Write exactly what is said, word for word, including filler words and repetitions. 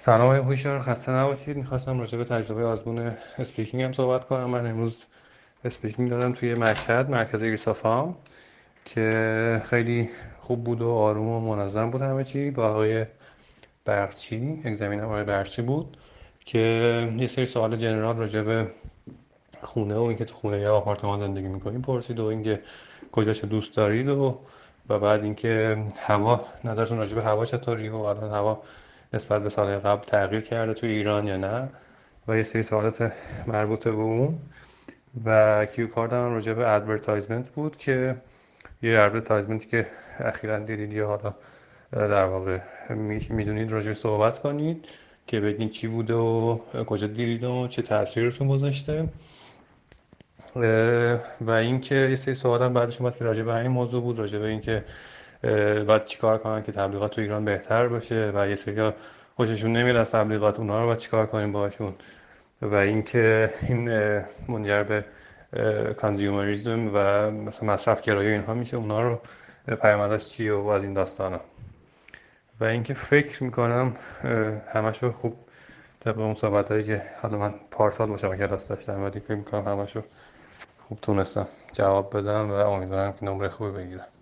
سلام آقای هوشیار، خسته نباشید. میخواستم راجع به تجربه آزمون اسپیکینگ هم صحبت کنم. من امروز اسپیکینگ دادم توی مشهد، مرکز ایرسافام، که خیلی خوب بود و آروم و منظم بود همه چی. با آقای برق چی، اگزمینم آقای برق چی بود که یه سری سوال جنرال راجع به خونه و اینکه تو خونه یا آپارتمان زندگی میکنید پرسید و اینکه کجاشو دوست دارید و و بعد اینکه هوا، نظرتون راجع به هوا چطوریه و الان هوا نسبت به سال قبل تغییر کرده تو ایران یا نه، و یه سری سوالات مربوط به اون. و کیو کاردم راجع به ادورتایزمنت بود که یه ادورتایزمنتی که اخیراً دیدید یا حالا در واقع میدونید راجع به صحبت کنید که بگین چی بوده و کجا دیدید و چه تاثیرتون گذاشته. و اینکه یه سری سوالم بعدش اومد که راجع به همین موضوع بود، راجع به اینکه بعد چیکار کنن که تبلیغات تو ایران بهتر باشه و یه سری‌ها خوششون نمیاد از تبلیغات، اونها رو بعد چیکار کنیم باهاشون، و اینکه این منجر به کانزیومریزم و مثلا مصرف گرایی اینها میشه، اونها رو پیامدش چیه و از این داستانا. و اینکه فکر میکنم همشو خوب طبق اون صحبتایی که حالا من پارسال باشم که راست داشتم، ولی فکر میکنم همشو خوب تونستم جواب بدم و امیدوارم که نمره خوبی بگیرم.